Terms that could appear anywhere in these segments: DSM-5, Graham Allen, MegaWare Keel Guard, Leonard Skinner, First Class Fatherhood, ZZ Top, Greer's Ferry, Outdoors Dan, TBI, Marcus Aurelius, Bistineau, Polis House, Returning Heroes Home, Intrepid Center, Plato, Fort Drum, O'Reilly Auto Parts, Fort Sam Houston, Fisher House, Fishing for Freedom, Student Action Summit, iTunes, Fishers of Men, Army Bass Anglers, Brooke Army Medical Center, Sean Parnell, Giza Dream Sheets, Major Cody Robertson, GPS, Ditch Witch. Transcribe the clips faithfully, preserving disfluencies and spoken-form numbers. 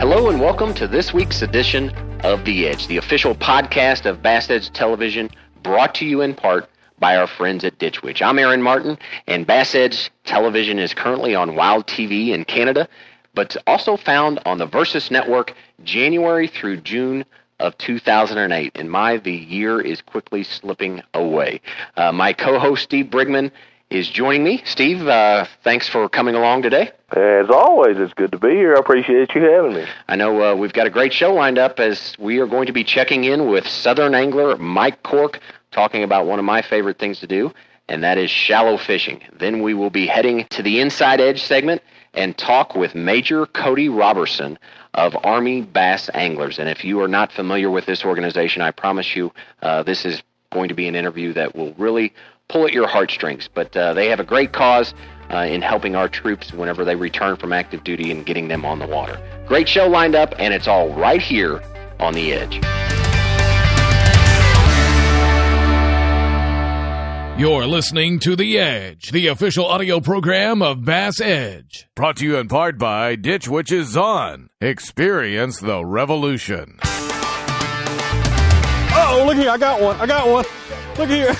Hello and welcome to this week's edition of The Edge, the official podcast of Bass Edge Television, brought to you in part by our friends at Ditch Witch. I'm Aaron Martin, and Bass Edge Television is currently on Wild T V in Canada, but also found on the Versus Network January through June of two thousand eight. And my, the year is quickly slipping away. Uh, my co-host, Steve Brigman, is joining me. Steve, uh, thanks for coming along today. As always, it's good to be here. I appreciate you having me. I know uh, we've got a great show lined up, as we are going to be checking in with Southern angler Mike Cork, talking about one of my favorite things to do, and that is shallow fishing. Then we will be heading to the Inside Edge segment and talk with Major Cody Robertson of Army Bass Anglers. And if you are not familiar with this organization, I promise you uh, this is going to be an interview that will really pull at your heartstrings. But uh, they have a great cause uh, in helping our troops whenever they return from active duty and getting them on the water. Great show lined up, and it's all right here on The Edge. You're listening to The Edge, the official audio program of Bass Edge. Brought to you in part by Ditch Witches On. Experience the revolution. Uh-oh, look here, I got one, I got one. Look here.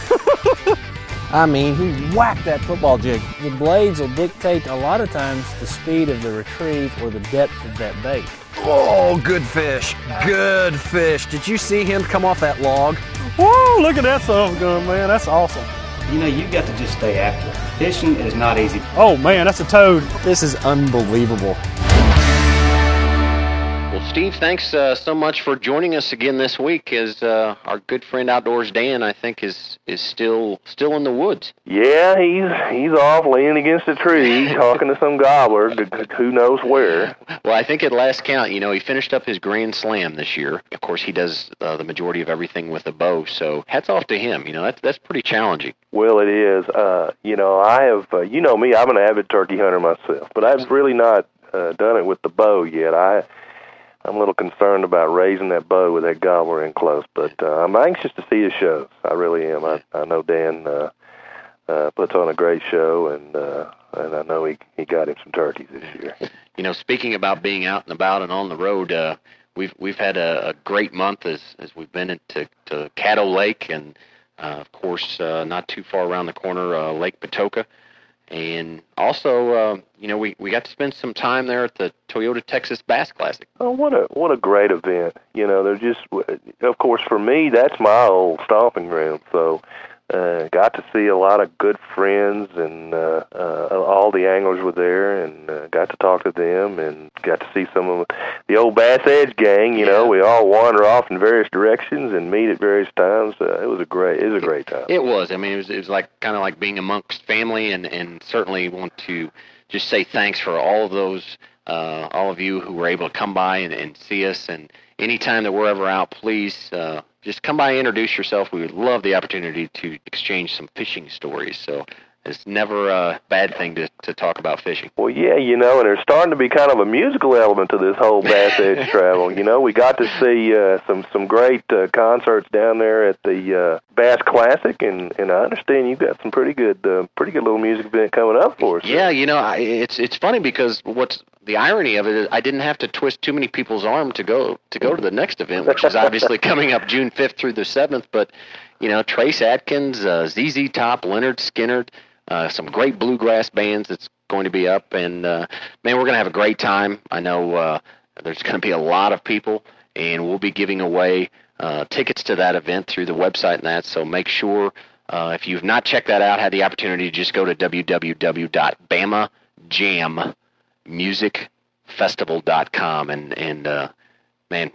I mean, he whacked that football jig. The blades will dictate a lot of times the speed of the retrieve or the depth of that bait. Oh, good fish. Good fish. Did you see him come off that log? Whoa, look at that son gun, man. That's awesome. You know, you've got to just stay after it. Fishing is not easy. Oh, man, that's a toad. This is unbelievable. Well, Steve, thanks uh, so much for joining us again this week, as uh, our good friend Outdoors Dan, I think, is is still still in the woods. Yeah, he's he's off leaning against a tree, talking to some gobbler, who knows where. Well, I think at last count, you know, he finished up his Grand Slam this year. Of course, he does uh, the majority of everything with a bow, so hats off to him. You know, that's, that's pretty challenging. Well, it is. Uh, you know, I have, uh, you know me, I'm an avid turkey hunter myself, but I've really not uh, done it with the bow yet. I... I'm a little concerned about raising that bow with that gobbler in close, but uh, I'm anxious to see his shows. I really am. I, I know Dan uh, uh, puts on a great show, and uh, and I know he he got him some turkeys this year. You know, speaking about being out and about and on the road, uh, we've we've had a, a great month as as we've been into to Caddo Lake, and uh, of course uh, not too far around the corner, uh, Lake Patoka. And also, uh, you know, we, we got to spend some time there at the Toyota Texas Bass Classic. Oh, what a what a great event! You know, they're just, of course, for me, that's my old stomping ground. So, uh, got to see a lot of good friends, and uh, uh, all the anglers were there, and uh, got to talk to them, and got to see some of the old Bass Edge gang. You know, we all wander off in various directions and meet at various times. Uh, it was a great, it was a great time. It was. I mean, it was, it was like kind of like being amongst family, and, and certainly want to just say thanks for all of those, uh, all of you who were able to come by and, and see us. And anytime that we're ever out, please uh, just come by and introduce yourself. We would love the opportunity to exchange some fishing stories. So it's never a bad thing to, to talk about fishing. Well, yeah, you know, and there's starting to be kind of a musical element to this whole Bass Edge travel. You know, we got to see uh, some some great uh, concerts down there at the uh, Bass Classic, and, and I understand you've got some pretty good uh, pretty good little music event coming up for us. Yeah, you know, I, it's it's funny because what's the irony of it is I didn't have to twist too many people's arm to go to go to the next event, which is obviously coming up June fifth through the seventh. But you know, Trace Adkins, uh, Z Z Top, Leonard Skinner. Uh, some great bluegrass bands that's going to be up, and uh, man, we're going to have a great time. I know uh, there's going to be a lot of people, and we'll be giving away uh, tickets to that event through the website and that, so make sure uh, if you've not checked that out, had the opportunity to just go to w w w dot bama jam music festival dot com, and, and uh, man,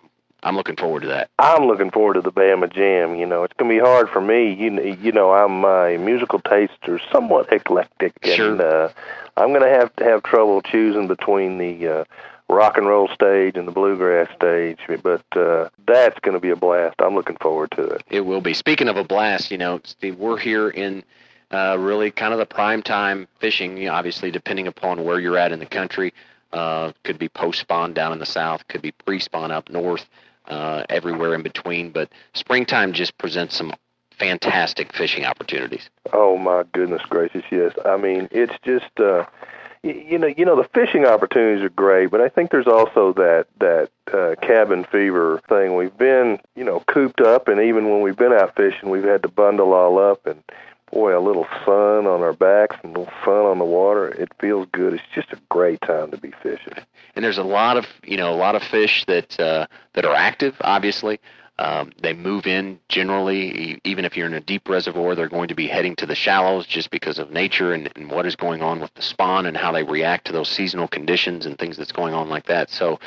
I'm looking forward to that. I'm looking forward to the Bama Jam. You know, it's going to be hard for me. You, you know, I'm, my musical tastes are somewhat eclectic. And, sure. Uh, I'm going to have to have trouble choosing between the uh, rock and roll stage and the bluegrass stage, but uh, that's going to be a blast. I'm looking forward to it. It will be. Speaking of a blast, you know, Steve, we're here in uh, really kind of the prime time fishing, you know, obviously depending upon where you're at in the country. Uh, could be post-spawn down in the south, could be pre-spawn up north. Uh, everywhere in between, but springtime just presents some fantastic fishing opportunities. Oh my goodness gracious, yes. I mean, it's just, uh, you know, you know, the fishing opportunities are great, but I think there's also that that uh, cabin fever thing. We've been, you know, cooped up, and even when we've been out fishing, we've had to bundle all up, and boy, a little sun on our backs and a little sun on the water, it feels good. It's just a great time to be fishing. And there's a lot of, you know, a lot of fish that uh, that are active, obviously. Um, they move in generally, even if you're in a deep reservoir, they're going to be heading to the shallows just because of nature and, and what is going on with the spawn and how they react to those seasonal conditions and things that's going on like that. So,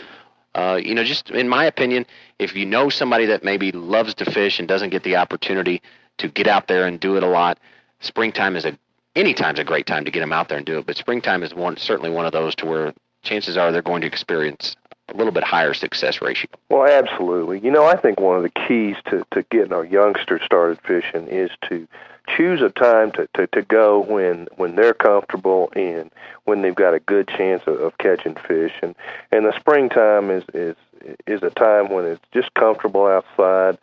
uh, you know, just in my opinion, if you know somebody that maybe loves to fish and doesn't get the opportunity to get out there and do it a lot, springtime is a, any time's a great time to get them out there and do it. But springtime is one, certainly one of those to where chances are they're going to experience a little bit higher success ratio. Well, absolutely. You know, I think one of the keys to, to getting our youngsters started fishing is to choose a time to, to, to go when when they're comfortable and when they've got a good chance of, of catching fish. And, and the springtime is, is, is a time when it's just comfortable outside.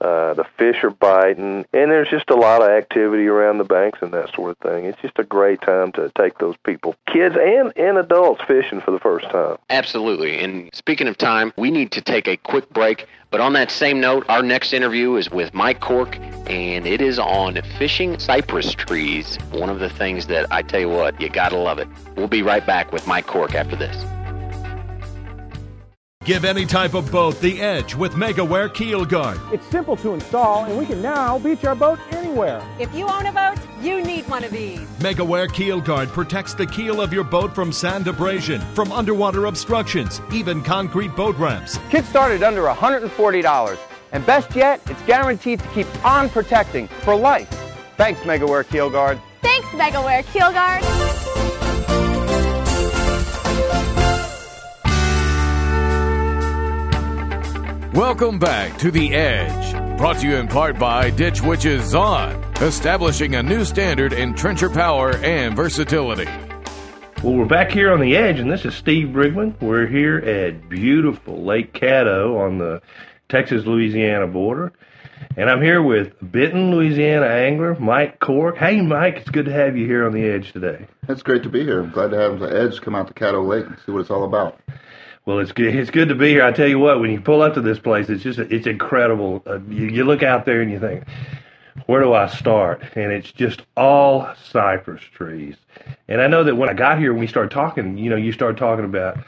Uh, the fish are biting, and there's just a lot of activity around the banks and that sort of thing. It's just a great time to take those people, kids and, and adults, fishing for the first time. Absolutely. And speaking of time, we need to take a quick break. But on that same note, our next interview is with Mike Cork, and it is on fishing cypress trees. One of the things that I tell you what, you gotta love it. We'll be right back with Mike Cork after this. Give any type of boat the edge with MegaWare Keel Guard. It's simple to install, and we can now beach our boat anywhere. If you own a boat, you need one of these. MegaWare Keel Guard protects the keel of your boat from sand abrasion, from underwater obstructions, even concrete boat ramps. Kits start at under one hundred forty dollars, and best yet, it's guaranteed to keep on protecting for life. Thanks, MegaWare Keel Guard. Thanks, MegaWare Keel Guard. Welcome back to The Edge, brought to you in part by Ditch Witch's Zon, establishing a new standard in trencher power and versatility. Well, we're back here on The Edge, and this is Steve Brigman. We're here at beautiful Lake Caddo on the Texas-Louisiana border, and I'm here with Benton, Louisiana angler Mike Cork. Hey, Mike, it's good to have you here on The Edge today. It's great to be here. I'm glad to have The Edge come out to Caddo Lake and see what it's all about. Well, it's good. It's good to be here. I tell you what, when you pull up to this place, it's just it's incredible. Uh, you, you look out there and you think, where do I start? And it's just all cypress trees. And I know that when I got here, when we started talking, you know, you started talking about,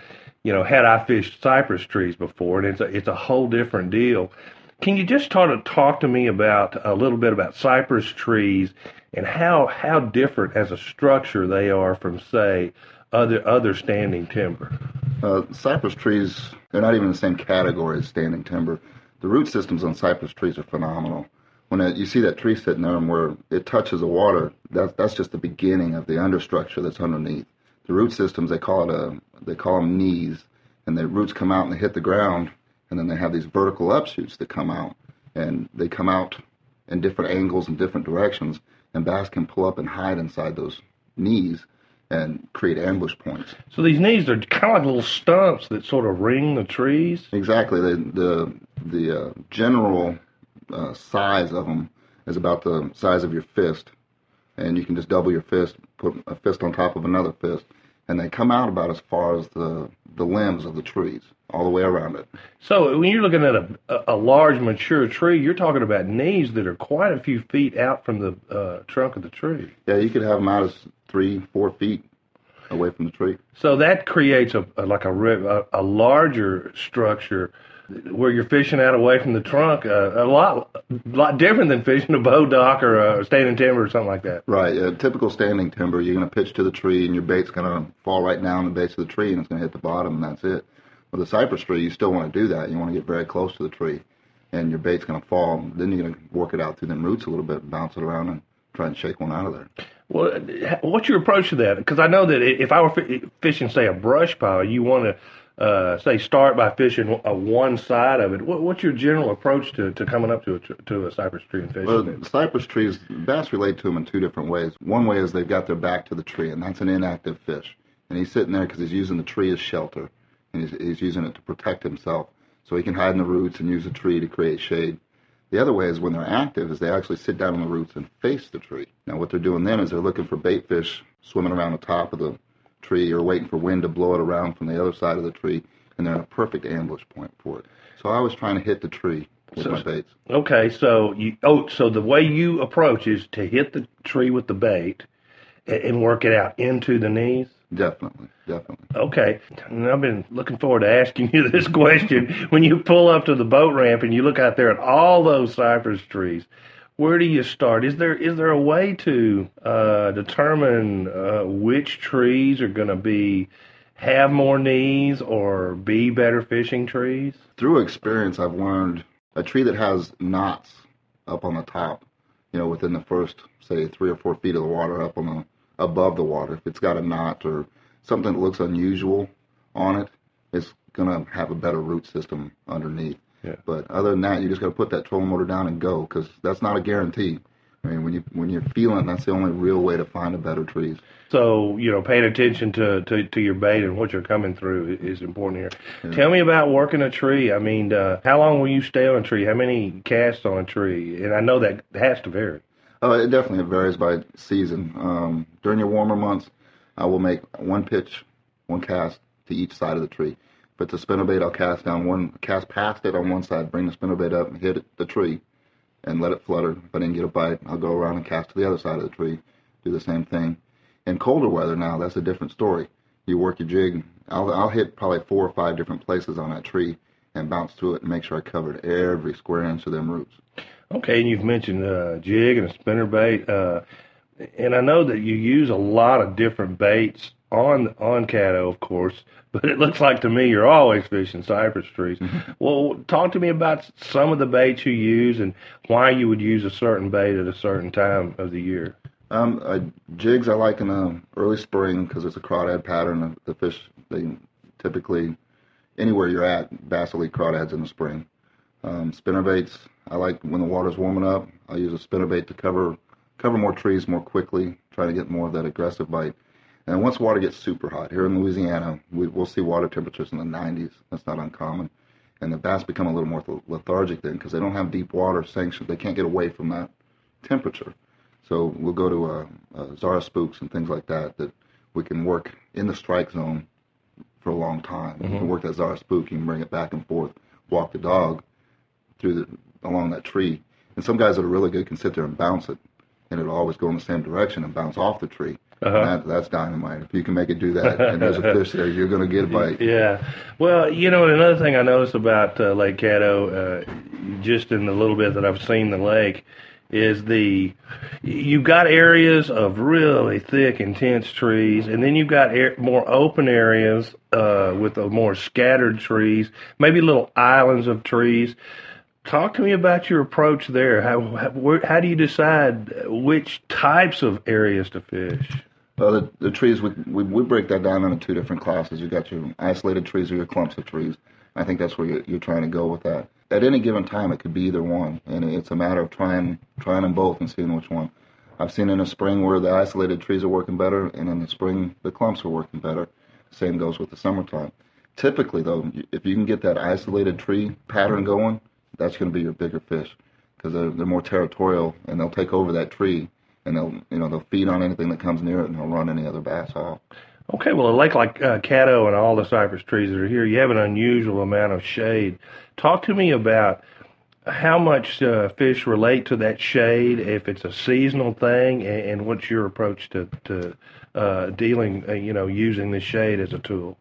you know, had I fished cypress trees before, and it's a, it's a whole different deal. Can you just talk to, talk to me about a little bit about cypress trees and how how different as a structure they are from, say, other other standing timber? Uh, cypress trees, they're not even in the same category as standing timber. The root systems on cypress trees are phenomenal. When it, you see that tree sitting on them where it touches the water, that, that's just the beginning of the understructure that's underneath. The root systems, they call it a, they call them knees, and the roots come out and they hit the ground, and then they have these vertical upshoots that come out, and they come out in different angles and different directions, and bass can pull up and hide inside those knees and create ambush points. So these knees are kind of like little stumps that sort of ring the trees? Exactly. The the, the uh, general uh, size of them is about the size of your fist, and you can just double your fist, put a fist on top of another fist, and they come out about as far as the, the limbs of the trees, all the way around it. So when you're looking at a, a large mature tree, you're talking about knees that are quite a few feet out from the uh, trunk of the tree. Yeah, you could have them out as three, four feet away from the tree. So that creates a, a like a, a larger structure where you're fishing out away from the trunk, uh, a lot lot different than fishing a bow dock or a standing timber or something like that. Right. A typical standing timber, you're going to pitch to the tree and your bait's going to fall right down the base of the tree and it's going to hit the bottom and that's it. With a cypress tree, you still want to do that. You want to get very close to the tree and your bait's going to fall. Then you're going to work it out through them roots a little bit, bounce it around and try and shake one out of there. Well, what's your approach to that? Because I know that if I were fishing, say, a brush pile, you want to, uh, say, start by fishing a one side of it. What, what's your general approach to, to coming up to a, to a cypress tree and fishing? Well, cypress trees, bass relate to them in two different ways. One way is they've got their back to the tree, and that's an inactive fish. And he's sitting there because he's using the tree as shelter, and he's, he's using it to protect himself. So he can hide in the roots and use the tree to create shade. The other way is when they're active is they actually sit down on the roots and face the tree. Now what they're doing then is they're looking for bait fish swimming around the top of the tree, you're waiting for wind to blow it around from the other side of the tree, and they're a perfect ambush point for it. So I was trying to hit the tree with so, my baits. Okay, so you oh, so the way you approach is to hit the tree with the bait and, and work it out into the knees? Definitely, definitely. Okay, and I've been looking forward to asking you this question. When you pull up to the boat ramp and you look out there at all those cypress trees, where do you start? Is there is there a way to uh, determine uh, which trees are going to be have more knees or be better fishing trees? Through experience, I've learned a tree that has knots up on the top, you know, within the first, say, three or four feet of the water, up on the above the water. If it's got a knot or something that looks unusual on it, it's going to have a better root system underneath. Yeah. But other than that, you just got to put that trolling motor down and go, because that's not a guarantee. I mean, when you when you're feeling, that's the only real way to find a better trees. So you know, paying attention to, to, to your bait and what you're coming through is important here. Yeah. Tell me about working a tree. I mean, uh, how long will you stay on a tree? How many casts on a tree? And I know that has to vary. Oh, it definitely varies by season. Um, during your warmer months, I will make one pitch, one cast to each side of the tree. If it's a spinnerbait, I'll cast down one, cast past it on one side, bring the spinnerbait up and hit it, the tree, and let it flutter. If I didn't get a bite, I'll go around and cast to the other side of the tree, do the same thing. In colder weather now, that's a different story. You work your jig. I'll, I'll hit probably four or five different places on that tree and bounce through it and make sure I covered every square inch of them roots. Okay, and you've mentioned a uh, jig and a spinnerbait, uh, and I know that you use a lot of different baits on on Caddo, of course, but it looks like to me you're always fishing cypress trees. Well, talk to me about some of the baits you use and why you would use a certain bait at a certain time of the year. Um, uh, jigs I like in the early spring because it's a crawdad pattern. The fish, they typically, anywhere you're at, bass will eat crawdads in the spring. Um, spinnerbaits, I like when the water's warming up. I use a spinnerbait to cover cover more trees more quickly, try to get more of that aggressive bite. And once water gets super hot, here in Louisiana, we, we'll see water temperatures in the nineties. That's not uncommon. And the bass become a little more lethargic then because they don't have deep water sanctioned. They can't get away from that temperature. So we'll go to uh, uh, Zara Spooks and things like that that we can work in the strike zone for a long time. Mm-hmm. You can work that Zara Spook, you can bring it back and forth, walk the dog through the along that tree. And some guys that are really good can sit there and bounce it, and it'll always go in the same direction and bounce off the tree. Uh-huh. That, that's dynamite. If you can make it do that, and there's a fish there, you're going to get a bite. Yeah. Well, you know, another thing I noticed about uh, Lake Caddo, uh, just in the little bit that I've seen the lake, is the you've got areas of really thick, intense trees, and then you've got air, more open areas uh, with uh, more scattered trees, maybe little islands of trees. Talk to me about your approach there. How how, where, how do you decide which types of areas to fish? Well, the, the trees, we, we we break that down into two different classes. You've got your isolated trees or your clumps of trees. I think that's where you're, you're trying to go with that. At any given time, it could be either one, and it's a matter of trying trying them both and seeing which one. I've seen in the spring where the isolated trees are working better, and in the spring, the clumps are working better. Same goes with the summertime. Typically, though, if you can get that isolated tree pattern going, that's going to be your bigger fish because they're, they're more territorial, and they'll take over that tree, and they'll you know they'll feed on anything that comes near it, and they'll run any other bass off. Okay, well, a lake like uh, Caddo and all the cypress trees that are here, you have an unusual amount of shade. Talk to me about how much uh, fish relate to that shade, if it's a seasonal thing, and, and what's your approach to, to uh, dealing, uh, you know, using the shade as a tool?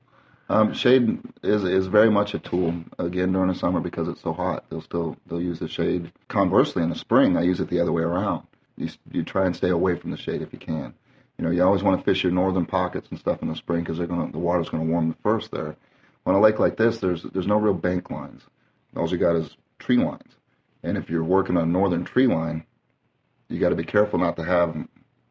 Um, shade is is very much a tool, again, during the summer because it's so hot. They'll still they'll use the shade. Conversely, in the spring, I use it the other way around. You, you try and stay away from the shade if you can. You know, you always want to fish your northern pockets and stuff in the spring because they're gonna the water's going to warm first there. On a lake like this, there's there's no real bank lines. All you got is tree lines. And if you're working on a northern tree line, you got to be careful not to have a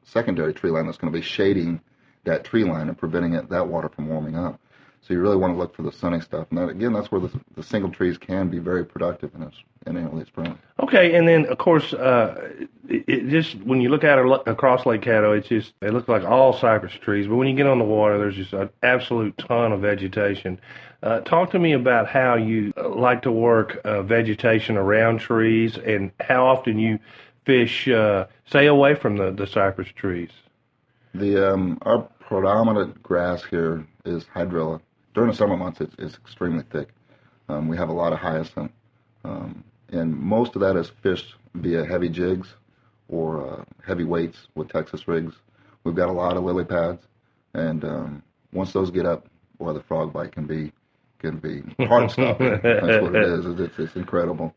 secondary tree line that's going to be shading that tree line and preventing it that water from warming up. So you really want to look for the sunny stuff. And that, again, that's where the, the single trees can be very productive in, in early spring. Okay, and then, of course, uh, it, it just when you look out across Lake Caddo, it's just, it looks like all cypress trees. But when you get on the water, there's just an absolute ton of vegetation. Uh, talk to me about how you like to work uh, vegetation around trees and how often you fish, uh, stay away from the, the cypress trees. The um, our predominant grass here is hydrilla. During the summer months, it's, it's extremely thick. Um, we have a lot of hyacinth, um, and most of that is fished via heavy jigs or uh, heavy weights with Texas rigs. We've got a lot of lily pads, and um, once those get up, boy, the frog bite can be can be hard stuff. That's what it is. It's, it's incredible.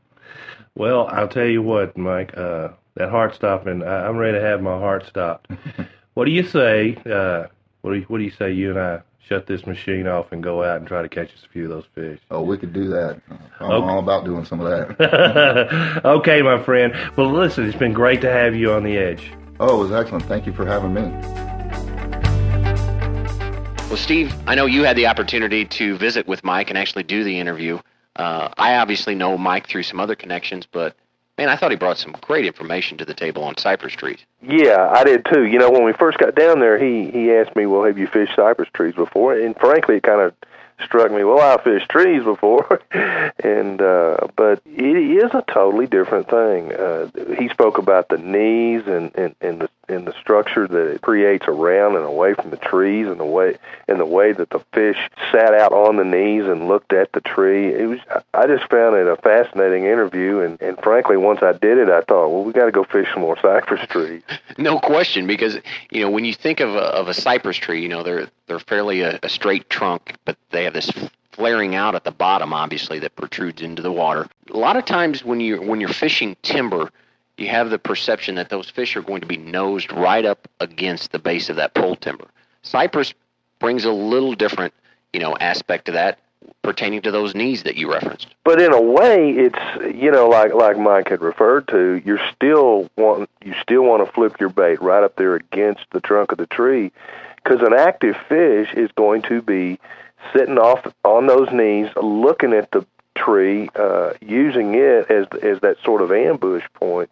Well, I'll tell you what, Mike. Uh, that heart stopping, I, I'm ready to have my heart stopped. What do you say? Uh, what do you, what do you say? You and I shut this machine off and go out and try to catch us a few of those fish. Oh, we could do that. I'm okay. all about doing some of that. Okay, my friend. Well, listen, it's been great to have you on the edge. Oh, it was excellent. Thank you for having me. Well, Steve, I know you had the opportunity to visit with Mike and actually do the interview. Uh, I obviously know Mike through some other connections, but, man, I thought he brought some great information to the table on cypress trees. Yeah, I did, too. You know, when we first got down there, he, he asked me, well, have you fished cypress trees before? And frankly, it kind of struck me, well, I fished trees before. and uh, But it is a totally different thing. Uh, he spoke about the knees and, and, and the and the structure that it creates around and away from the trees, and the way and the way that the fish sat out on the knees and looked at the tree. It was I just found it a fascinating interview, and, and frankly, once I did it, I thought, well, we got to go fish some more cypress trees. No question, because you know when you think of a, of a cypress tree, you know they're they're fairly a, a straight trunk, but they have this flaring out at the bottom, obviously, that protrudes into the water. A lot of times when you when you're fishing timber, you have the perception that those fish are going to be nosed right up against the base of that pole timber. Cypress brings a little different, you know, aspect to that pertaining to those knees that you referenced. But in a way, it's, you know, like like Mike had referred to, you're still want, you still want to flip your bait right up there against the trunk of the tree, because an active fish is going to be sitting off on those knees looking at the tree, uh, using it as as that sort of ambush point.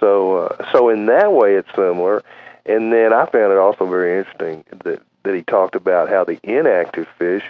So uh, so in that way it's similar. And then I found it also very interesting that, that he talked about how the inactive fish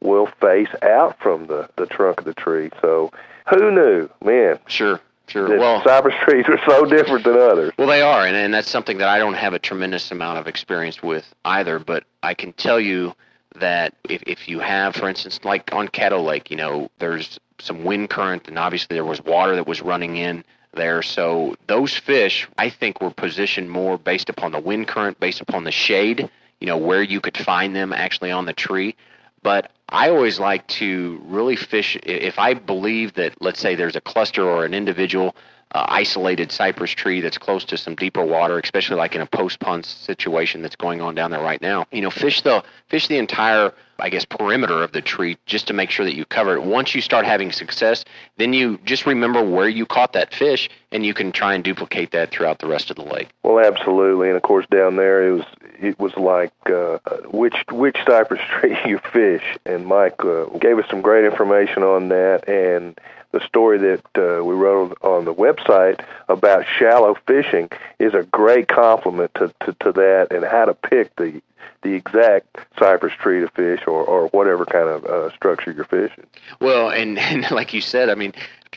will face out from the, the trunk of the tree. So who knew, man? Sure, sure. That well, cypress trees are so different than others. Well, they are, and, and that's something that I don't have a tremendous amount of experience with either, but I can tell you that if, if you have, for instance, like on Caddo Lake, you know, there's some wind current, and obviously there was water that was running in there. So those fish, I think, were positioned more based upon the wind current, based upon the shade, you know, where you could find them actually on the tree. But I always like to really fish, if I believe that, let's say, there's a cluster or an individual uh, isolated cypress tree that's close to some deeper water, especially like in a post-pond situation that's going on down there right now. You know, fish the fish the entire, I guess, perimeter of the tree just to make sure that you cover it. Once you start having success, then you just remember where you caught that fish, and you can try and duplicate that throughout the rest of the lake. Well, absolutely, and of course down there it was it was like uh, which which cypress tree you fish, and Mike uh, gave us some great information on that, and the story that uh, we wrote on the website about shallow fishing is a great compliment to, to, to that, and how to pick the the exact cypress tree to fish, or, or whatever kind of uh, structure you're fishing. Well, and, and like you said, I mean,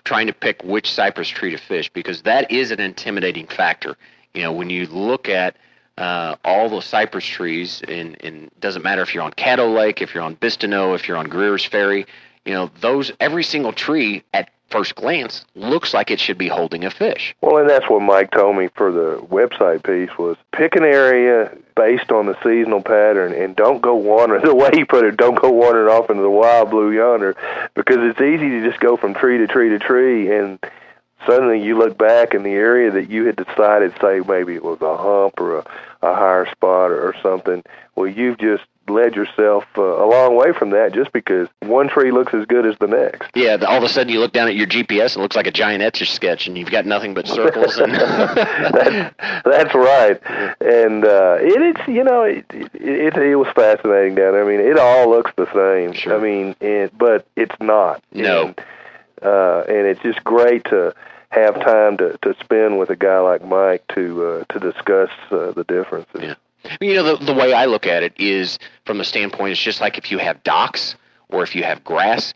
trying to pick which cypress tree to fish, because that is an intimidating factor. You know, when you look at uh, all the cypress trees, and it doesn't matter if you're on Caddo Lake, if you're on Bistineau, if you're on Greer's Ferry, you know, those every single tree at first glance looks like it should be holding a fish. Well, and that's what Mike told me for the website piece was pick an area based on the seasonal pattern, and don't go wandering, the way he put it, don't go wandering off into the wild blue yonder, because it's easy to just go from tree to tree to tree, and suddenly you look back in the area that you had decided, say maybe it was a hump or a, a higher spot or, or something, well, you've just led yourself uh, a long way from that just because one tree looks as good as the next. Yeah, all of a sudden you look down at your G P S, and it looks like a giant Etch-a-Sketch, and you've got nothing but circles. And that, that's right. And uh, it, it's, you know, it, it, it was fascinating down there. I mean, it all looks the same. Sure. I mean, it, but it's not. No. And, uh, and it's just great to have time to, to spend with a guy like Mike to, uh, to discuss uh, the differences. Yeah. You know, the, the way I look at it is from the standpoint, it's just like if you have docks or if you have grass,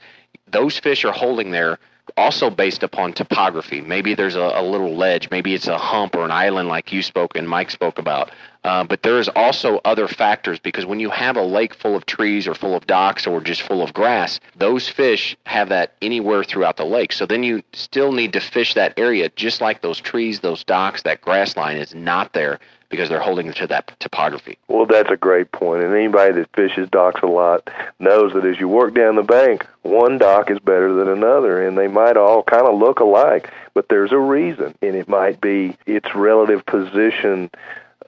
those fish are holding there also based upon topography. Maybe there's a, a little ledge. Maybe it's a hump or an island like you spoke and Mike spoke about. Uh, but there is also other factors, because when you have a lake full of trees or full of docks or just full of grass, those fish have that anywhere throughout the lake. So then you still need to fish that area just like those trees, those docks, that grass line is not there because they're holding to that topography. Well, that's a great point. And anybody that fishes docks a lot knows that as you work down the bank, one dock is better than another, and they might all kind of look alike. But there's a reason, and it might be its relative position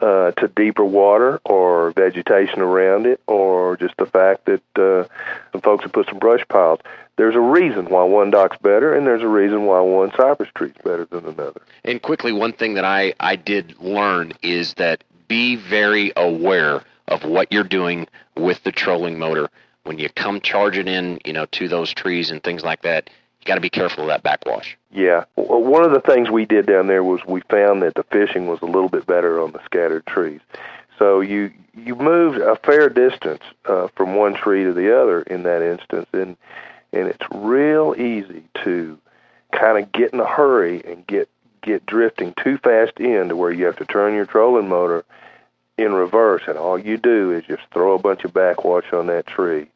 Uh, to deeper water or vegetation around it, or just the fact that uh, some folks have put some brush piles. There's a reason why one dock's better, and there's a reason why one cypress tree's better than another. And quickly, one thing that I, I did learn is that be very aware of what you're doing with the trolling motor. When you come charging in, you know, to those trees and things like that, you got to be careful of that backwash. Yeah. Well, one of the things we did down there was we found that the fishing was a little bit better on the scattered trees. So you you moved a fair distance uh, from one tree to the other in that instance, and and it's real easy to kind of get in a hurry and get get drifting too fast in to where you have to turn your trolling motor in reverse, and all you do is just throw a bunch of backwash on that tree,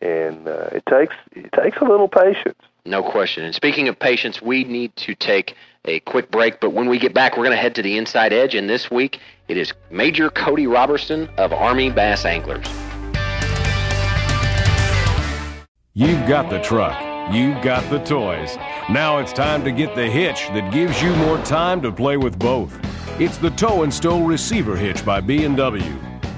and uh, it takes it takes a little patience. No question. And speaking of patience, we need to take a quick break, but when we get back, we're going to head to the Inside Edge, and this week it is Major Cody Robertson of Army Bass Anglers. You've got the truck. You've got the toys. Now it's time to get the hitch that gives you more time to play with both. It's the Tow and Stow Receiver Hitch by B and W.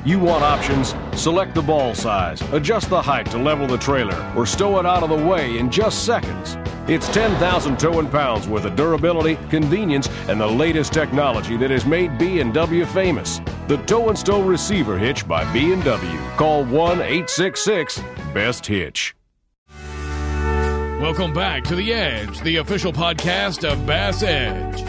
You want options? Select the ball size, adjust the height to level the trailer, or stow it out of the way in just seconds. It's ten thousand towing pounds worth of durability, convenience, and the latest technology that has made B and W famous. The Tow and Stow Receiver Hitch by B and W. Call one eight six six B E S T H I T C H. Welcome back to The Edge, the official podcast of Bass Edge.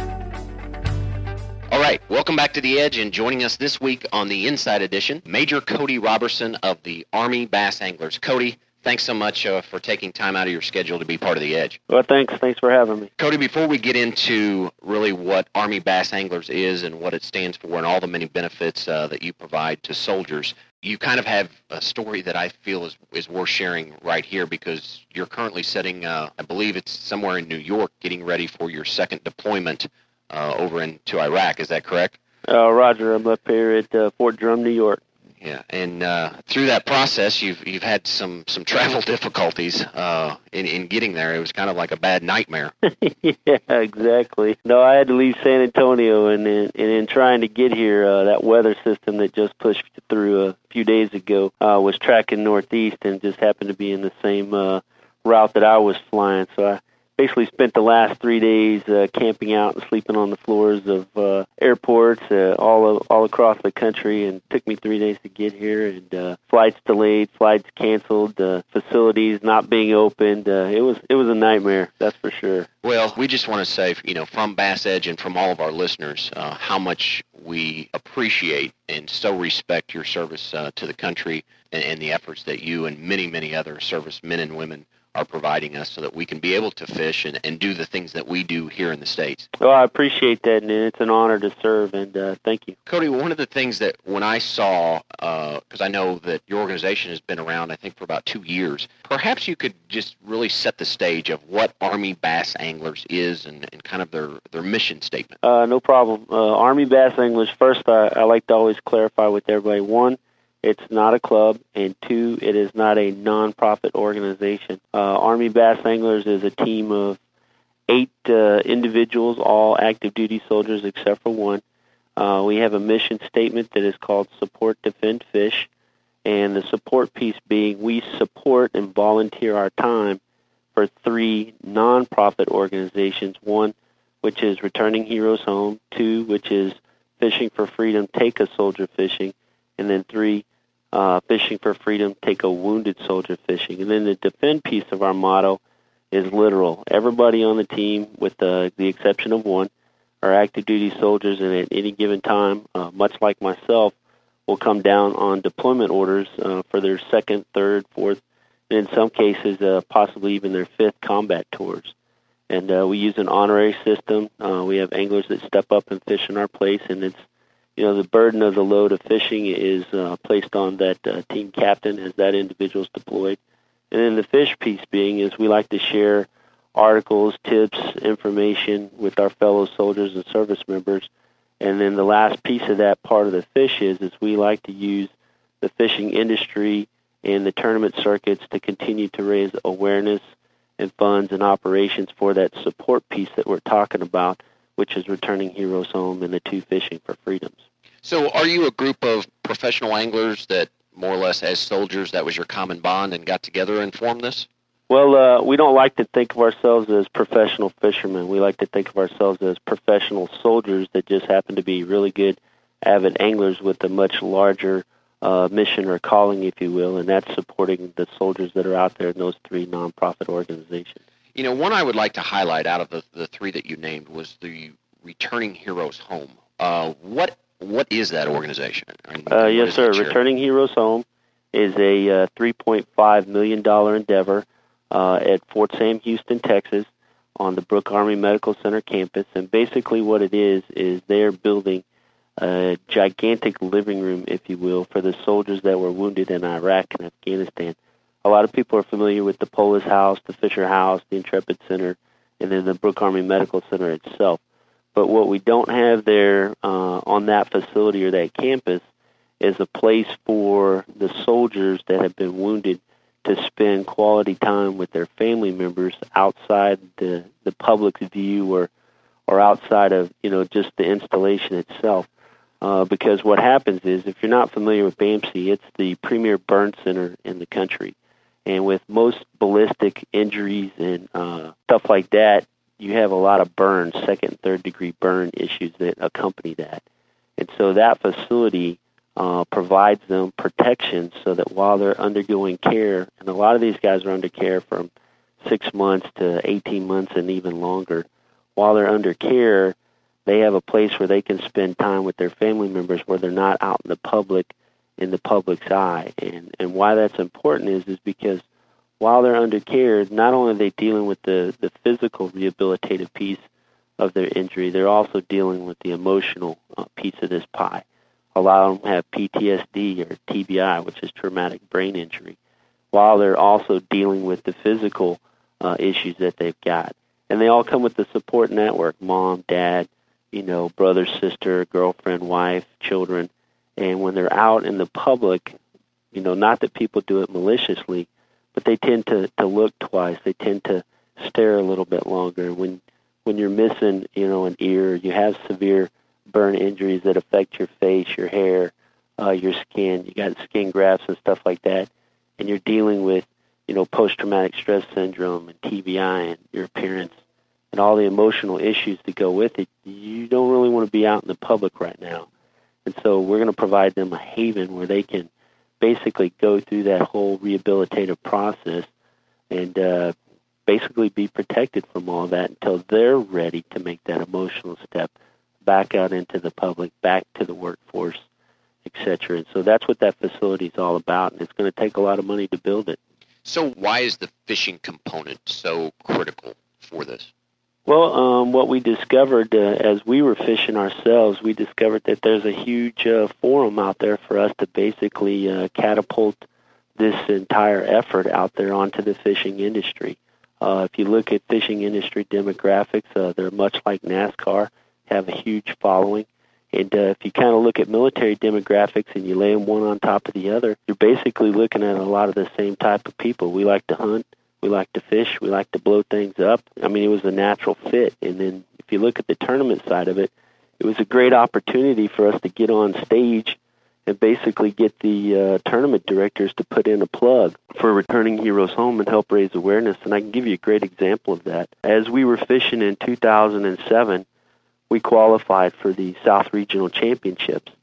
All right, welcome back to The Edge, and joining us this week on the Inside Edition, Major Cody Robertson of the Army Bass Anglers. Cody, thanks so much uh, for taking time out of your schedule to be part of The Edge. Well, thanks. Thanks for having me. Cody, before we get into really what Army Bass Anglers is and what it stands for and all the many benefits uh, that you provide to soldiers, you kind of have a story that I feel is, is worth sharing right here, because you're currently setting, uh, I believe it's somewhere in New York, getting ready for your second deployment Uh, over into Iraq. Is that correct? Uh, Roger, I'm up here at uh, Fort Drum, New York. Yeah, and uh, through that process, you've you've had some, some travel difficulties uh, in, in getting there. It was kind of like a bad nightmare. Yeah, exactly. No, I had to leave San Antonio, and, and, and in trying to get here, uh, that weather system that just pushed through a few days ago uh, was tracking northeast and just happened to be in the same uh, route that I was flying, so I basically spent the last three days uh, camping out and sleeping on the floors of uh, airports uh, all of, all across the country, and took me three days to get here. And uh, flights delayed, flights canceled, uh, facilities not being opened. Uh, it was it was a nightmare, that's for sure. Well, we just want to say, you know, from Bass Edge and from all of our listeners, uh, how much we appreciate and so respect your service uh, to the country, and, and the efforts that you and many many other servicemen and women are providing us so that we can be able to fish and, and do the things that we do here in the States. Well, I appreciate that, and it's an honor to serve, and uh, thank you. Cody, one of the things that when I saw, because uh, I know that your organization has been around, I think, for about two years, perhaps you could just really set the stage of what Army Bass Anglers is and, and kind of their, their mission statement. Uh, no problem. Uh, Army Bass Anglers, first, I, I like to always clarify with everybody, one, it's not a club, and two, it is not a nonprofit organization. Uh, Army Bass Anglers is a team of eight uh, individuals, all active duty soldiers except for one. Uh, we have a mission statement that is called Support, Defend, Fish, and the support piece being we support and volunteer our time for three nonprofit organizations, one, which is Returning Heroes Home, two, which is Fishing for Freedom, Take a Soldier Fishing, and then three, Uh, fishing for Freedom, Take a Wounded Soldier Fishing. And then the defend piece of our motto is literal. Everybody on the team, with uh, the exception of one, are active duty soldiers, and at any given time, uh, much like myself, will come down on deployment orders uh, for their second, third, fourth, and in some cases, uh, possibly even their fifth combat tours. And uh, we use an honorary system. Uh, we have anglers that step up and fish in our place, and it's you know, the burden of the load of fishing is uh, placed on that uh, team captain as that individual is deployed. And then the fish piece being is we like to share articles, tips, information with our fellow soldiers and service members. And then the last piece of that part of the fish is, is we like to use the fishing industry and the tournament circuits to continue to raise awareness and funds and operations for that support piece that we're talking about, which is Returning Heroes Home and the two Fishing for Freedoms. So are you a group of professional anglers that more or less as soldiers, that was your common bond and got together and formed this? Well, uh, we don't like to think of ourselves as professional fishermen. We like to think of ourselves as professional soldiers that just happen to be really good, avid anglers with a much larger uh, mission or calling, if you will, and that's supporting the soldiers that are out there in those three nonprofit organizations. You know, one I would like to highlight out of the, the three that you named was the Returning Heroes Home. Uh, what what is that organization? I mean, uh, yes, sir. Returning Heroes Home is a uh, three point five million dollars endeavor uh, at Fort Sam Houston, Texas, on the Brooke Army Medical Center campus. And basically what it is is they're building a gigantic living room, if you will, for the soldiers that were wounded in Iraq and Afghanistan. A lot of people are familiar with the Polis House, the Fisher House, the Intrepid Center, and then the Brooke Army Medical Center itself. But what we don't have there uh, on that facility or that campus is a place for the soldiers that have been wounded to spend quality time with their family members outside the, the public's view or or outside of, you know, just the installation itself. Uh, because what happens is, if you're not familiar with B A M S I, it's the premier burn center in the country. And with most ballistic injuries and uh, stuff like that, you have a lot of burns, second and third degree burn issues that accompany that. And so that facility uh, provides them protection so that while they're undergoing care, and a lot of these guys are under care from six months to eighteen months and even longer, while they're under care, they have a place where they can spend time with their family members where they're not out in the public, in the public's eye. And and why that's important is is because while they're under care, not only are they dealing with the, the physical rehabilitative piece of their injury, they're also dealing with the emotional uh, piece of this pie. A lot of them have P T S D or T B I, which is traumatic brain injury, while they're also dealing with the physical uh, issues that they've got. And they all come with the support network, mom, dad, you know, brother, sister, girlfriend, wife, children. And when they're out in the public, you know, not that people do it maliciously, but they tend to, to look twice. They tend to stare a little bit longer. When when you're missing, you know, an ear, you have severe burn injuries that affect your face, your hair, uh, your skin. You got skin grafts and stuff like that. And you're dealing with, you know, post-traumatic stress syndrome and T B I and your appearance and all the emotional issues that go with it. You don't really want to be out in the public right now. And so we're going to provide them a haven where they can basically go through that whole rehabilitative process and uh, basically be protected from all that until they're ready to make that emotional step back out into the public, back to the workforce, et cetera. And so that's what that facility is all about, and it's going to take a lot of money to build it. So why is the fishing component so critical for this? Well, um, what we discovered uh, as we were fishing ourselves, we discovered that there's a huge uh, forum out there for us to basically uh, catapult this entire effort out there onto the fishing industry. Uh, if you look at fishing industry demographics, uh, they're much like NASCAR, have a huge following. And uh, if you kind of look at military demographics and you lay them one on top of the other, you're basically looking at a lot of the same type of people. We like to hunt. We like to fish. We like to blow things up. I mean, it was a natural fit. And then if you look at the tournament side of it, it was a great opportunity for us to get on stage and basically get the uh, tournament directors to put in a plug for Returning Heroes Home and help raise awareness. And I can give you a great example of that. As we were fishing in two thousand seven, we qualified for the South Regional Championships.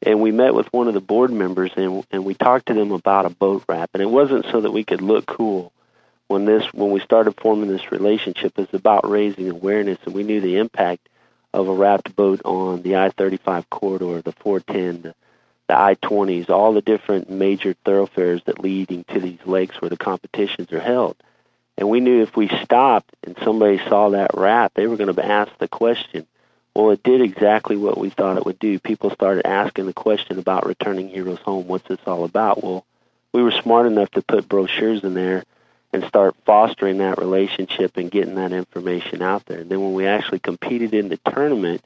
And we met with one of the board members, and, and we talked to them about a boat wrap. And it wasn't so that we could look cool. When this, when we started forming this relationship, it's about raising awareness, and we knew the impact of a wrapped boat on the I thirty-five corridor, the four ten, the, the I twenties, all the different major thoroughfares that leading to these lakes where the competitions are held. And we knew if we stopped and somebody saw that wrap, they were going to ask the question, Well, it did exactly what we thought it would do. People started asking the question about Returning Heroes Home. What's this all about? Well, we were smart enough to put brochures in there and start fostering that relationship and getting that information out there. And then when we actually competed in the tournament,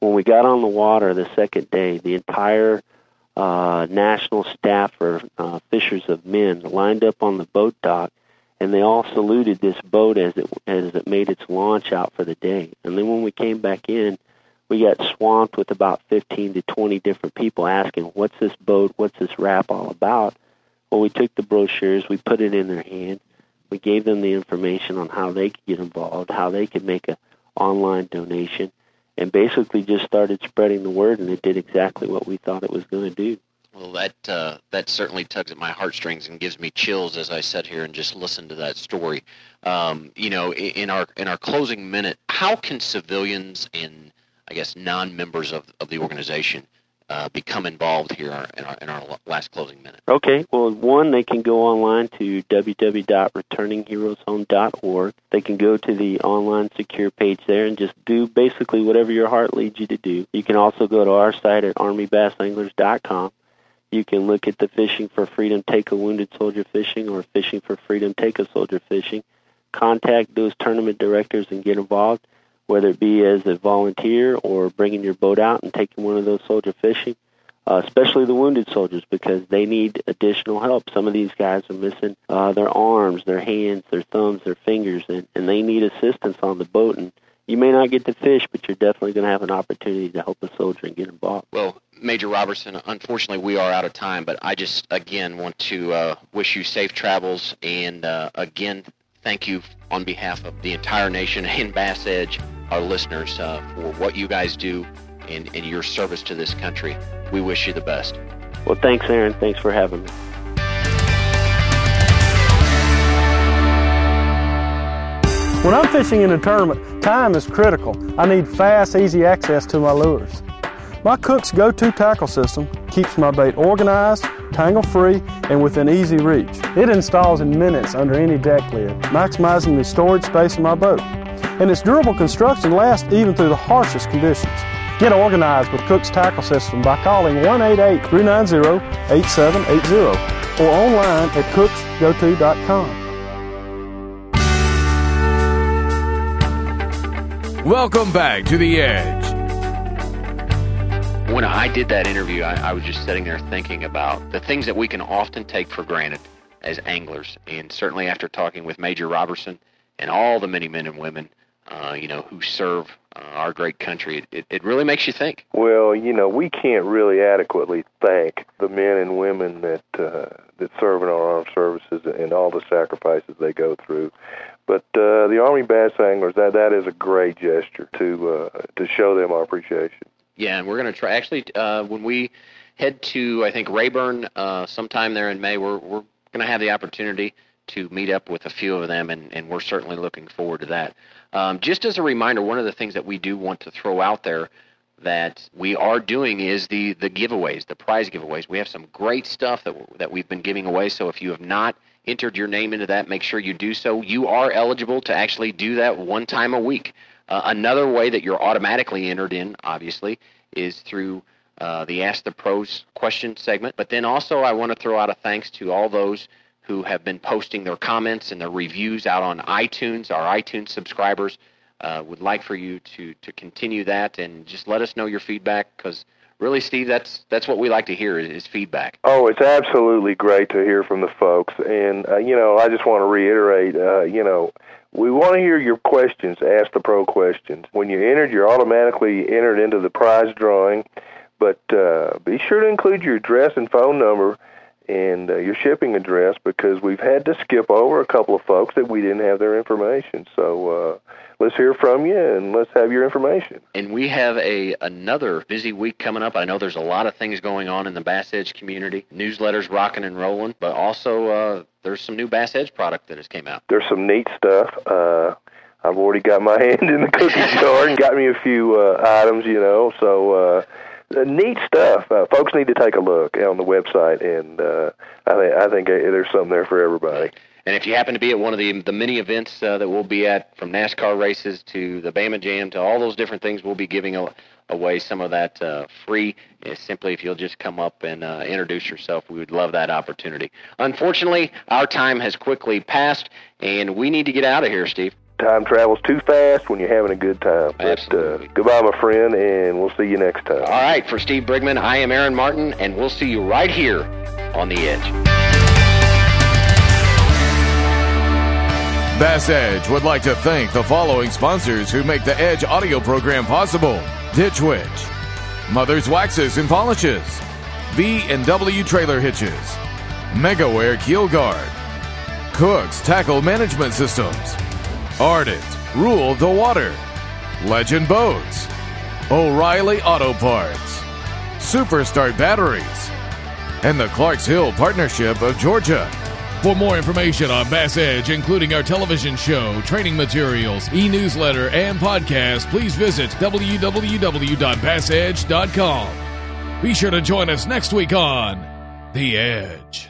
when we got on the water the second day, the entire uh, national staff for uh, Fishers of Men lined up on the boat dock, and they all saluted this boat as it as it made its launch out for the day. And then when we came back in, we got swamped with about fifteen to twenty different people asking, what's this boat, what's this rap all about? Well, we took the brochures, we put it in their hand, we gave them the information on how they could get involved, how they could make an online donation, and basically just started spreading the word, and it did exactly what we thought it was going to do. Well, that uh, that certainly tugs at my heartstrings and gives me chills as I sit here and just listen to that story. Um, you know, in our in our closing minute, how can civilians and I guess non-members of of the organization uh, become involved here in our in our last closing minute? Okay. Well, one, they can go online to w w w dot returning heroes home dot org. They can go to the online secure page there and just do basically whatever your heart leads you to do. You can also go to our site at army bass anglers dot com. You can look at the Fishing for Freedom, Take a Wounded Soldier Fishing, or Fishing for Freedom, Take a Soldier Fishing. Contact those tournament directors and get involved, whether it be as a volunteer or bringing your boat out and taking one of those soldier fishing, uh, especially the wounded soldiers, because they need additional help. Some of these guys are missing uh, their arms, their hands, their thumbs, their fingers, and, and they need assistance on the boat. And you may not get to fish, but you're definitely going to have an opportunity to help a soldier and get involved. Well, Major Robertson, unfortunately we are out of time, but I just, again, want to uh, wish you safe travels. And, uh, again, thank you on behalf of the entire nation and Bass Edge, our listeners, uh, for what you guys do and, and your service to this country. We wish you the best. Well, thanks, Aaron. Thanks for having me. When I'm fishing in a tournament, time is critical. I need fast, easy access to my lures. My Cook's Go To Tackle System keeps my bait organized, tangle-free, and within easy reach. It installs in minutes under any deck lid, maximizing the storage space in my boat. And its durable construction lasts even through the harshest conditions. Get organized with Cook's Tackle System by calling one eight eight, three nine zero, eight seven eight zero or online at cooks go to dot com. Welcome back to The Edge. When I did that interview, I, I was just sitting there thinking about the things that we can often take for granted as anglers. And certainly after talking with Major Robertson and all the many men and women, uh, you know, who serve uh, our great country, it, it really makes you think. Well, you know, we can't really adequately thank the men and women that, uh, that serve in our armed services and all the sacrifices they go through. But uh, the Army Bass Anglers, that, that is a great gesture to uh, to show them our appreciation. Yeah, and we're going to try. Actually, uh, when we head to, I think, Rayburn uh, sometime there in May, we're we're going to have the opportunity to meet up with a few of them, and, and we're certainly looking forward to that. Um, just as a reminder, one of the things that we do want to throw out there that we are doing is the, the giveaways, the prize giveaways. We have some great stuff that that we've been giving away, so if you have not entered your name into that, make sure you do so. You are eligible to actually do that one time a week. Uh, another way that you're automatically entered in, obviously, is through uh, the Ask the Pros question segment. But then also I want to throw out a thanks to all those who have been posting their comments and their reviews out on iTunes. Our iTunes subscribers uh, would like for you to to continue that and just let us know your feedback, because really, Steve, that's that's what we like to hear is, is feedback. Oh, it's absolutely great to hear from the folks. And, uh, you know, I just want to reiterate, uh, you know, we want to hear your questions, ask the pro questions. When you're entered, you're automatically entered into the prize drawing. But uh, be sure to include your address and phone number and uh, your shipping address, because we've had to skip over a couple of folks that we didn't have their information. So uh, let's hear from you, and let's have your information. And we have a another busy week coming up. I know there's a lot of things going on in the Bass Edge community. Newsletters rocking and rolling, but also uh, there's some new Bass Edge product that has came out. There's some neat stuff. Uh, I've already got my hand in the cookie jar and got me a few uh, items, you know, so... Uh, Uh, neat stuff. Uh, folks need to take a look on the website, and uh, I, th- I think uh, there's something there for everybody. And if you happen to be at one of the the many events uh, that we'll be at, from NASCAR races to the Bama Jam to all those different things, we'll be giving a, away some of that uh, free. It's simply if you'll just come up and uh, introduce yourself, we would love that opportunity. Unfortunately, our time has quickly passed, and we need to get out of here, Steve. Time travels too fast when you're having a good time. Absolutely. But, uh, goodbye, my friend, and we'll see you next time. All right. For Steve Brigman, I am Aaron Martin, and we'll see you right here on The Edge. Bass Edge would like to thank the following sponsors who make the Edge audio program possible. Ditch Witch, Mother's Waxes and Polishes, B and W Trailer Hitches, MegaWare Keel Guard, Cook's Tackle Management Systems, Ardent, Rule the Water, Legend Boats, O'Reilly Auto Parts, Superstart Batteries, and the Clarks Hill Partnership of Georgia. For more information on Bass Edge, including our television show, training materials, e-newsletter, and podcast, please visit w w w dot bass edge dot com. Be sure to join us next week on The Edge.